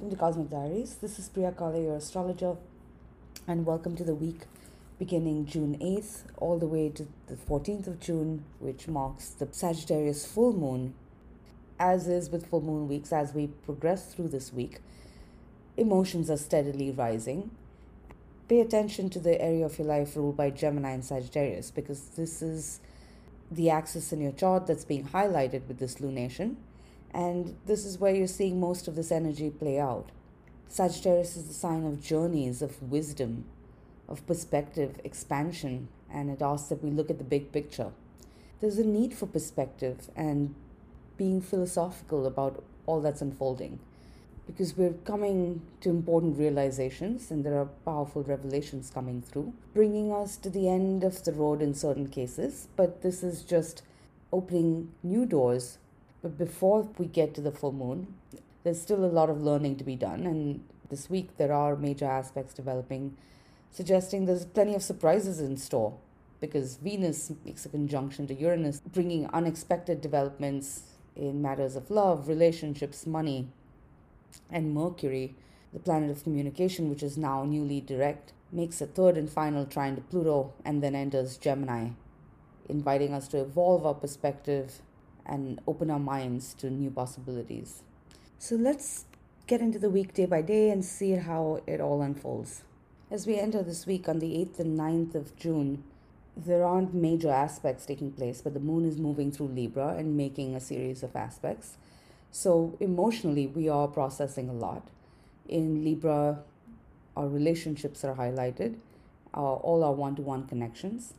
welcome to Cosmic Diaries. This is Priya Kale, your astrologer, and welcome to the week beginning June 8th all the way to the 14th of June, which marks the Sagittarius full moon. As is with full moon weeks, as we progress through this week, emotions are steadily rising. Pay attention to the area of your life ruled by Gemini and Sagittarius, because this is the axis in your chart that's being highlighted with this lunation. And this is where you're seeing most of this energy play out. Sagittarius is the sign of journeys, of wisdom, of perspective, expansion, and it asks that we look at the big picture. There's a need for perspective and being philosophical about all that's unfolding, because we're coming to important realizations and there are powerful revelations coming through, bringing us to the end of the road in certain cases, but this is just opening new doors. But before we get to the full moon, there's still a lot of learning to be done. And this week, there are major aspects developing, suggesting there's plenty of surprises in store, because Venus makes a conjunction to Uranus, bringing unexpected developments in matters of love, relationships, money, and Mercury, the planet of communication, which is now newly direct, makes a third and final trine to Pluto and then enters Gemini, inviting us to evolve our perspective and open our minds to new possibilities. So let's get into the week day by day and see how it all unfolds. As we enter this week on the 8th and 9th of June, there aren't major aspects taking place, but the moon is moving through Libra and making a series of aspects. So emotionally, we are processing a lot. In Libra, our relationships are highlighted, all our one-to-one connections,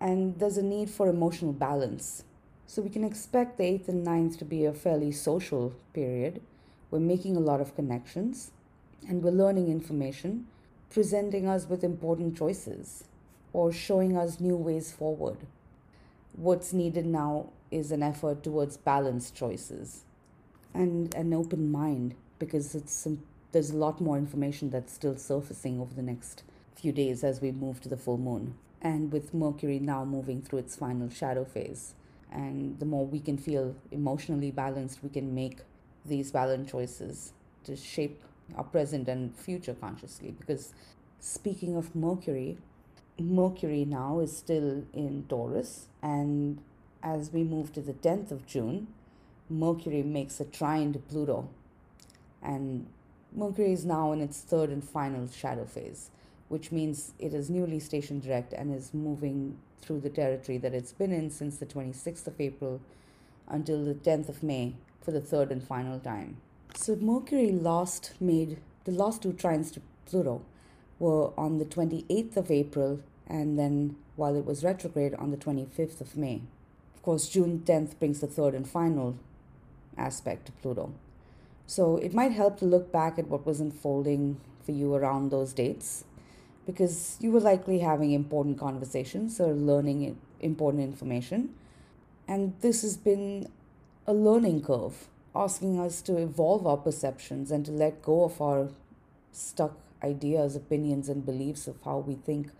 and there's a need for emotional balance. So we can expect the 8th and 9th to be a fairly social period. We're making a lot of connections and we're learning information, presenting us with important choices or showing us new ways forward. What's needed now is an effort towards balanced choices and an open mind, because there's a lot more information that's still surfacing over the next few days as we move to the full moon. And with Mercury now moving through its final shadow phase, and the more we can feel emotionally balanced, we can make these balanced choices to shape our present and future consciously. Because speaking of Mercury, Mercury now is still in Taurus. And as we move to the 10th of June, Mercury makes a trine to Pluto. And Mercury is now in its third and final shadow phase, which means it is newly station direct and is moving through the territory that it's been in since the 26th of April until the 10th of May for the third and final time. So Mercury made the last two trines to Pluto were on the 28th of April, and then while it was retrograde on the 25th of May. Of course, June 10th brings the third and final aspect to Pluto. So it might help to look back at what was unfolding for you around those dates, because you were likely having important conversations or learning important information. And this has been a learning curve, asking us to evolve our perceptions and to let go of our stuck ideas, opinions, and beliefs of how we think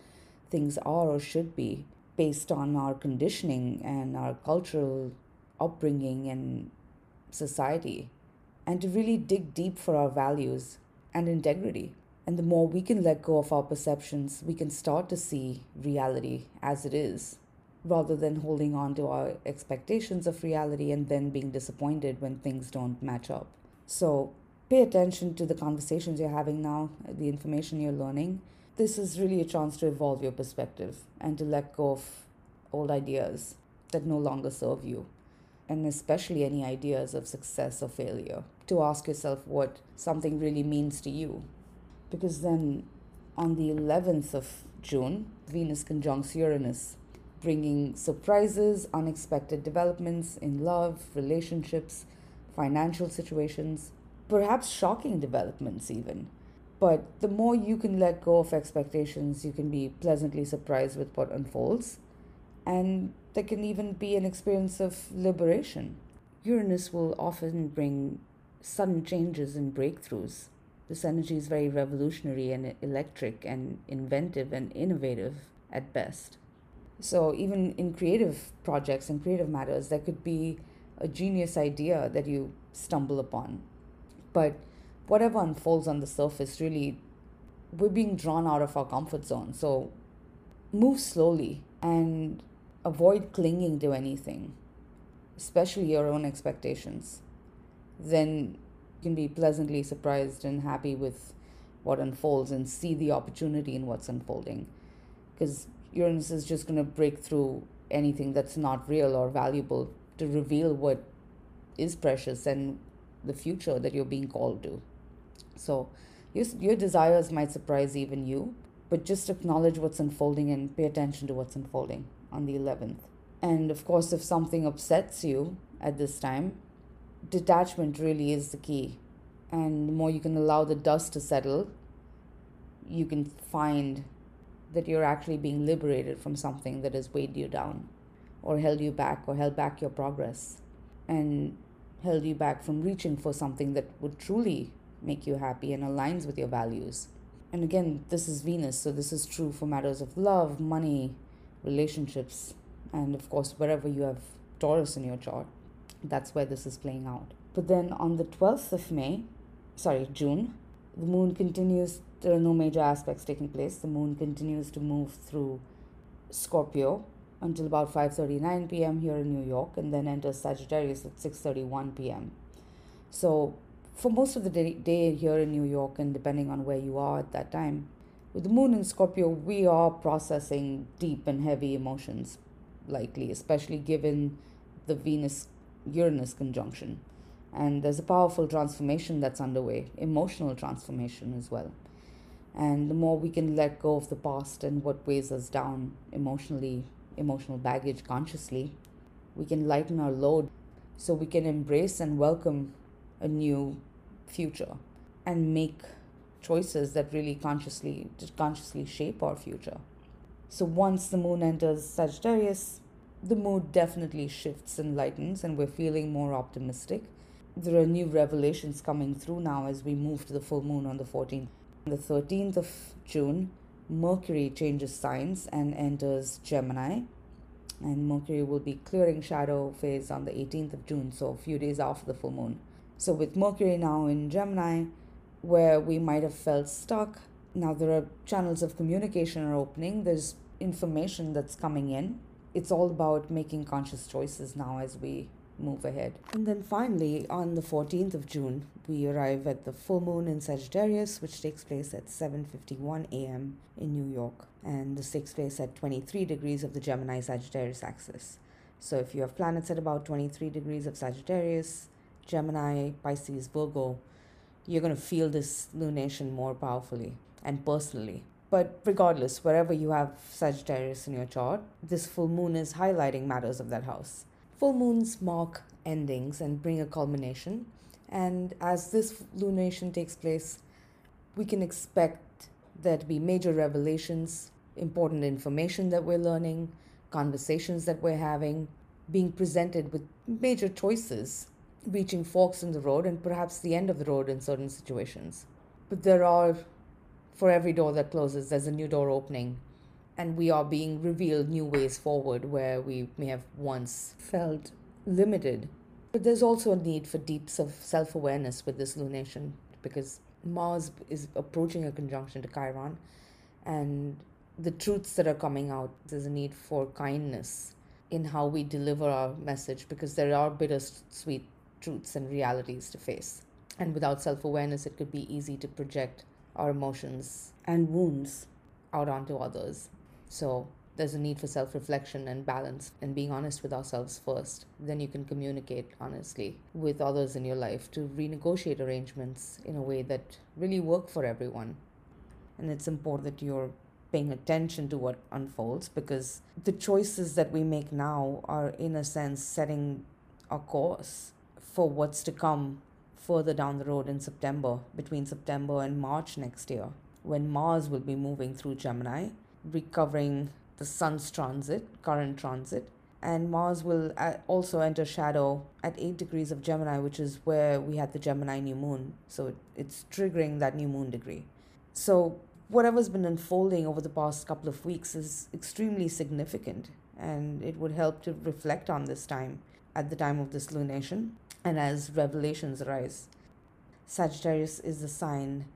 things are or should be based on our conditioning and our cultural upbringing and society, and to really dig deep for our values and integrity. And the more we can let go of our perceptions, we can start to see reality as it is, rather than holding on to our expectations of reality and then being disappointed when things don't match up. So pay attention to the conversations you're having now, the information you're learning. This is really a chance to evolve your perspective and to let go of old ideas that no longer serve you, and especially any ideas of success or failure. To ask yourself what something really means to you. Because then on the 11th of June, Venus conjuncts Uranus, bringing surprises, unexpected developments in love, relationships, financial situations, perhaps shocking developments even. But the more you can let go of expectations, you can be pleasantly surprised with what unfolds. And there can even be an experience of liberation. Uranus will often bring sudden changes and breakthroughs. This energy is very revolutionary and electric and inventive and innovative at best. So even in creative projects and creative matters, there could be a genius idea that you stumble upon. But whatever unfolds on the surface, really, we're being drawn out of our comfort zone. So move slowly and avoid clinging to anything, especially your own expectations. Then you can be pleasantly surprised and happy with what unfolds and see the opportunity in what's unfolding, because Uranus is just going to break through anything that's not real or valuable to reveal what is precious and the future that you're being called to. So your desires might surprise even you, but just acknowledge what's unfolding and pay attention to what's unfolding on the 11th. And of course, if something upsets you at this time, detachment really is the key. And the more you can allow the dust to settle, you can find that you're actually being liberated from something that has weighed you down or held you back or held back your progress and held you back from reaching for something that would truly make you happy and aligns with your values. And again, this is Venus, so this is true for matters of love, money, relationships, and of course, wherever you have Taurus in your chart, that's where this is playing out. But then on the 12th of June, the moon continues, there are no major aspects taking place. The moon continues to move through Scorpio until about 5:39 p.m. here in New York, and then enters Sagittarius at 6:31 p.m. So for most of the day here in New York, and depending on where you are at that time, with the moon in Scorpio, we are processing deep and heavy emotions, likely, especially given the Venus-Uranus conjunction. And there's a powerful transformation that's underway, emotional transformation as well. And the more we can let go of the past and what weighs us down emotionally, emotional baggage consciously, we can lighten our load so we can embrace and welcome a new future and make choices that really consciously shape our future. So once the moon enters Sagittarius, the mood definitely shifts and lightens, and we're feeling more optimistic. There are new revelations coming through now as we move to the full moon on the 14th. On the 13th of June, Mercury changes signs and enters Gemini. And Mercury will be clearing shadow phase on the 18th of June, so a few days after the full moon. So with Mercury now in Gemini, where we might have felt stuck, now there are channels of communication are opening. There's information that's coming in. It's all about making conscious choices now as we move ahead. And then finally, on the 14th of June, we arrive at the full moon in Sagittarius, which takes place at 7:51 a.m. in New York. And this takes place at 23 degrees of the Gemini-Sagittarius axis. So if you have planets at about 23 degrees of Sagittarius, Gemini, Pisces, Virgo, you're going to feel this lunation more powerfully and personally. But regardless, wherever you have Sagittarius in your chart, this full moon is highlighting matters of that house. Full moons mark endings and bring a culmination, and as this lunation takes place, we can expect there to be major revelations, important information that we're learning, conversations that we're having, being presented with major choices, reaching forks in the road and perhaps the end of the road in certain situations. But there are, for every door that closes, there's a new door opening. And we are being revealed new ways forward where we may have once felt limited. But there's also a need for deep self-awareness with this lunation, because Mars is approaching a conjunction to Chiron, and the truths that are coming out, there's a need for kindness in how we deliver our message, because there are bittersweet truths and realities to face. And without self-awareness, it could be easy to project our emotions and wounds out onto others. So there's a need for self-reflection and balance and being honest with ourselves first. Then you can communicate honestly with others in your life to renegotiate arrangements in a way that really work for everyone. And it's important that you're paying attention to what unfolds, because the choices that we make now are, in a sense, setting a course for what's to come further down the road in September, between September and March next year, when Mars will be moving through Gemini, recovering the sun's transit, current transit. And Mars will also enter shadow at 8 degrees of Gemini, which is where we had the Gemini new moon. So it's triggering that new moon degree. So whatever's been unfolding over the past couple of weeks is extremely significant. And it would help to reflect on this time at the time of this lunation and as revelations arise. Sagittarius is a sign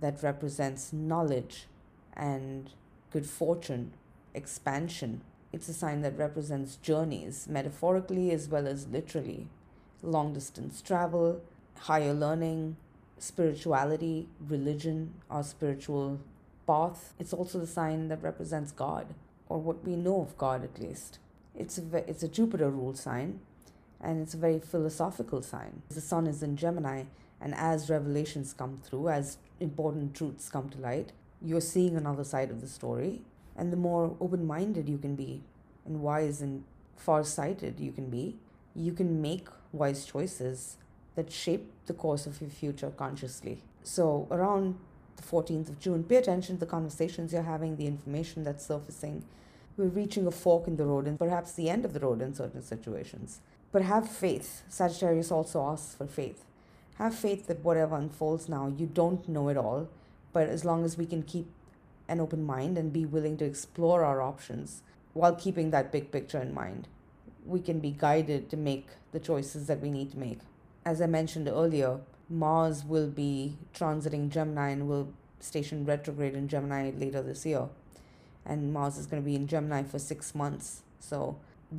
that represents knowledge and good fortune, expansion. It's a sign that represents journeys, metaphorically as well as literally. Long-distance travel, higher learning, spirituality, religion, or spiritual path. It's also the sign that represents God, or what we know of God at least. It's a Jupiter rule sign, and it's a very philosophical sign. The Sun is in Gemini, and as revelations come through, as important truths come to light, you're seeing another side of the story. And the more open-minded you can be, and wise and far-sighted you can be, you can make wise choices that shape the course of your future consciously. So around the 14th of June, pay attention to the conversations you're having, the information that's surfacing. We're reaching a fork in the road and perhaps the end of the road in certain situations. But have faith. Sagittarius also asks for faith. Have faith that whatever unfolds now, you don't know it all, but as long as we can keep an open mind and be willing to explore our options while keeping that big picture in mind, we can be guided to make the choices that we need to make. As I mentioned earlier, Mars will be transiting Gemini and will station retrograde in Gemini later this year. And Mars is going to be in Gemini for 6 months. So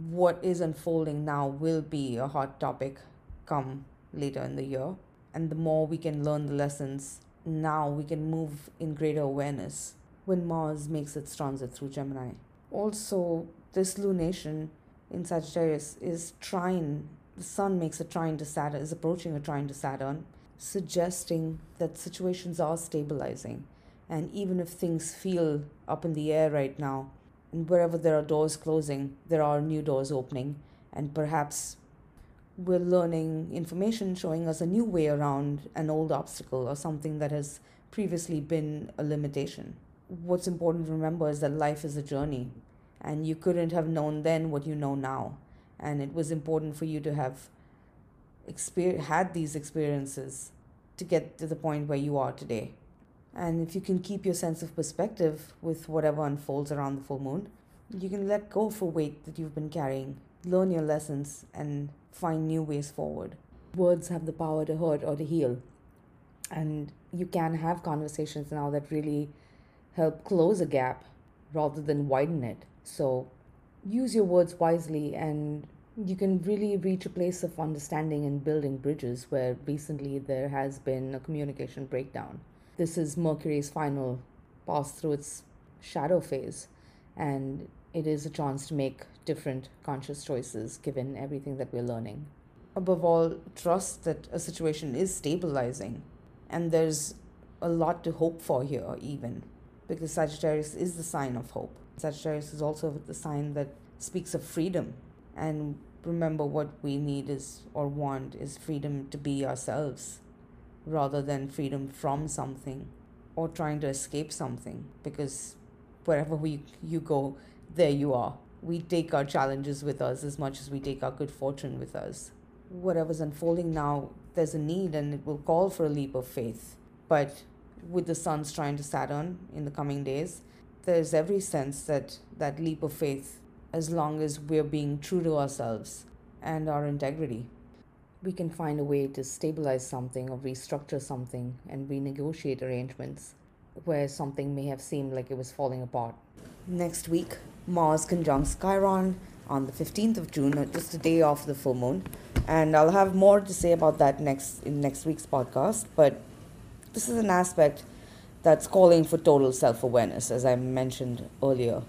what is unfolding now will be a hot topic come later in the year. And the more we can learn the lessons now, we can move in greater awareness when Mars makes its transit through Gemini. Also, this lunation in Sagittarius is trine. The Sun makes a trine to Saturn, is approaching a trine to Saturn, suggesting that situations are stabilizing. And even if things feel up in the air right now, and wherever there are doors closing, there are new doors opening. And perhaps we're learning information showing us a new way around an old obstacle or something that has previously been a limitation. What's important to remember is that life is a journey, and you couldn't have known then what you know now. And it was important for you to have had these experiences to get to the point where you are today. And if you can keep your sense of perspective with whatever unfolds around the full moon, you can let go of a weight that you've been carrying, learn your lessons, and find new ways forward. Words have the power to hurt or to heal. And you can have conversations now that really help close a gap rather than widen it. So use your words wisely, and you can really reach a place of understanding and building bridges where recently there has been a communication breakdown. This is Mercury's final pass through its shadow phase, and it is a chance to make different conscious choices given everything that we're learning. Above all, trust that a situation is stabilizing, and there's a lot to hope for here even, because Sagittarius is the sign of hope. Sagittarius is also the sign that speaks of freedom, and remember what we need is, or want, is freedom to be ourselves, rather than freedom from something or trying to escape something, because wherever you go, there you are. We take our challenges with us as much as we take our good fortune with us. Whatever's unfolding now, there's a need, and it will call for a leap of faith. But with the Sun's trine to Saturn in the coming days, there's every sense that that leap of faith, as long as we're being true to ourselves and our integrity, we can find a way to stabilize something or restructure something and renegotiate arrangements where something may have seemed like it was falling apart. Next week, Mars conjuncts Chiron on the 15th of June, just a day off the full moon. And I'll have more to say about that in next week's podcast. But this is an aspect that's calling for total self-awareness, as I mentioned earlier.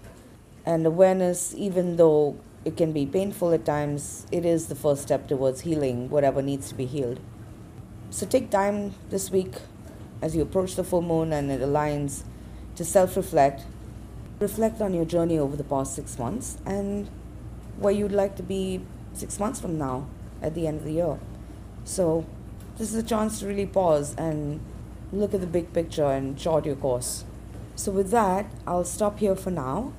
And awareness, even though it can be painful at times, it is the first step towards healing whatever needs to be healed. So take time this week as you approach the full moon and it aligns to self-reflect. Reflect on your journey over the past 6 months and where you'd like to be 6 months from now at the end of the year. So this is a chance to really pause and look at the big picture and chart your course. So with that, I'll stop here for now.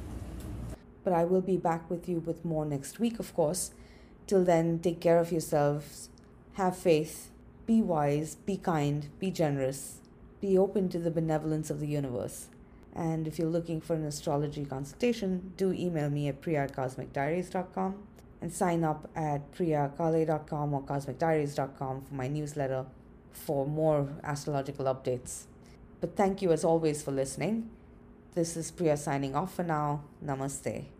But I will be back with you with more next week, of course. Till then, take care of yourselves, have faith, be wise, be kind, be generous, be open to the benevolence of the universe. And if you're looking for an astrology consultation, do email me at priyacosmicdiaries.com and sign up at priyakale.com or cosmicdiaries.com for my newsletter for more astrological updates. But thank you as always for listening. This is Priya signing off for now. Namaste.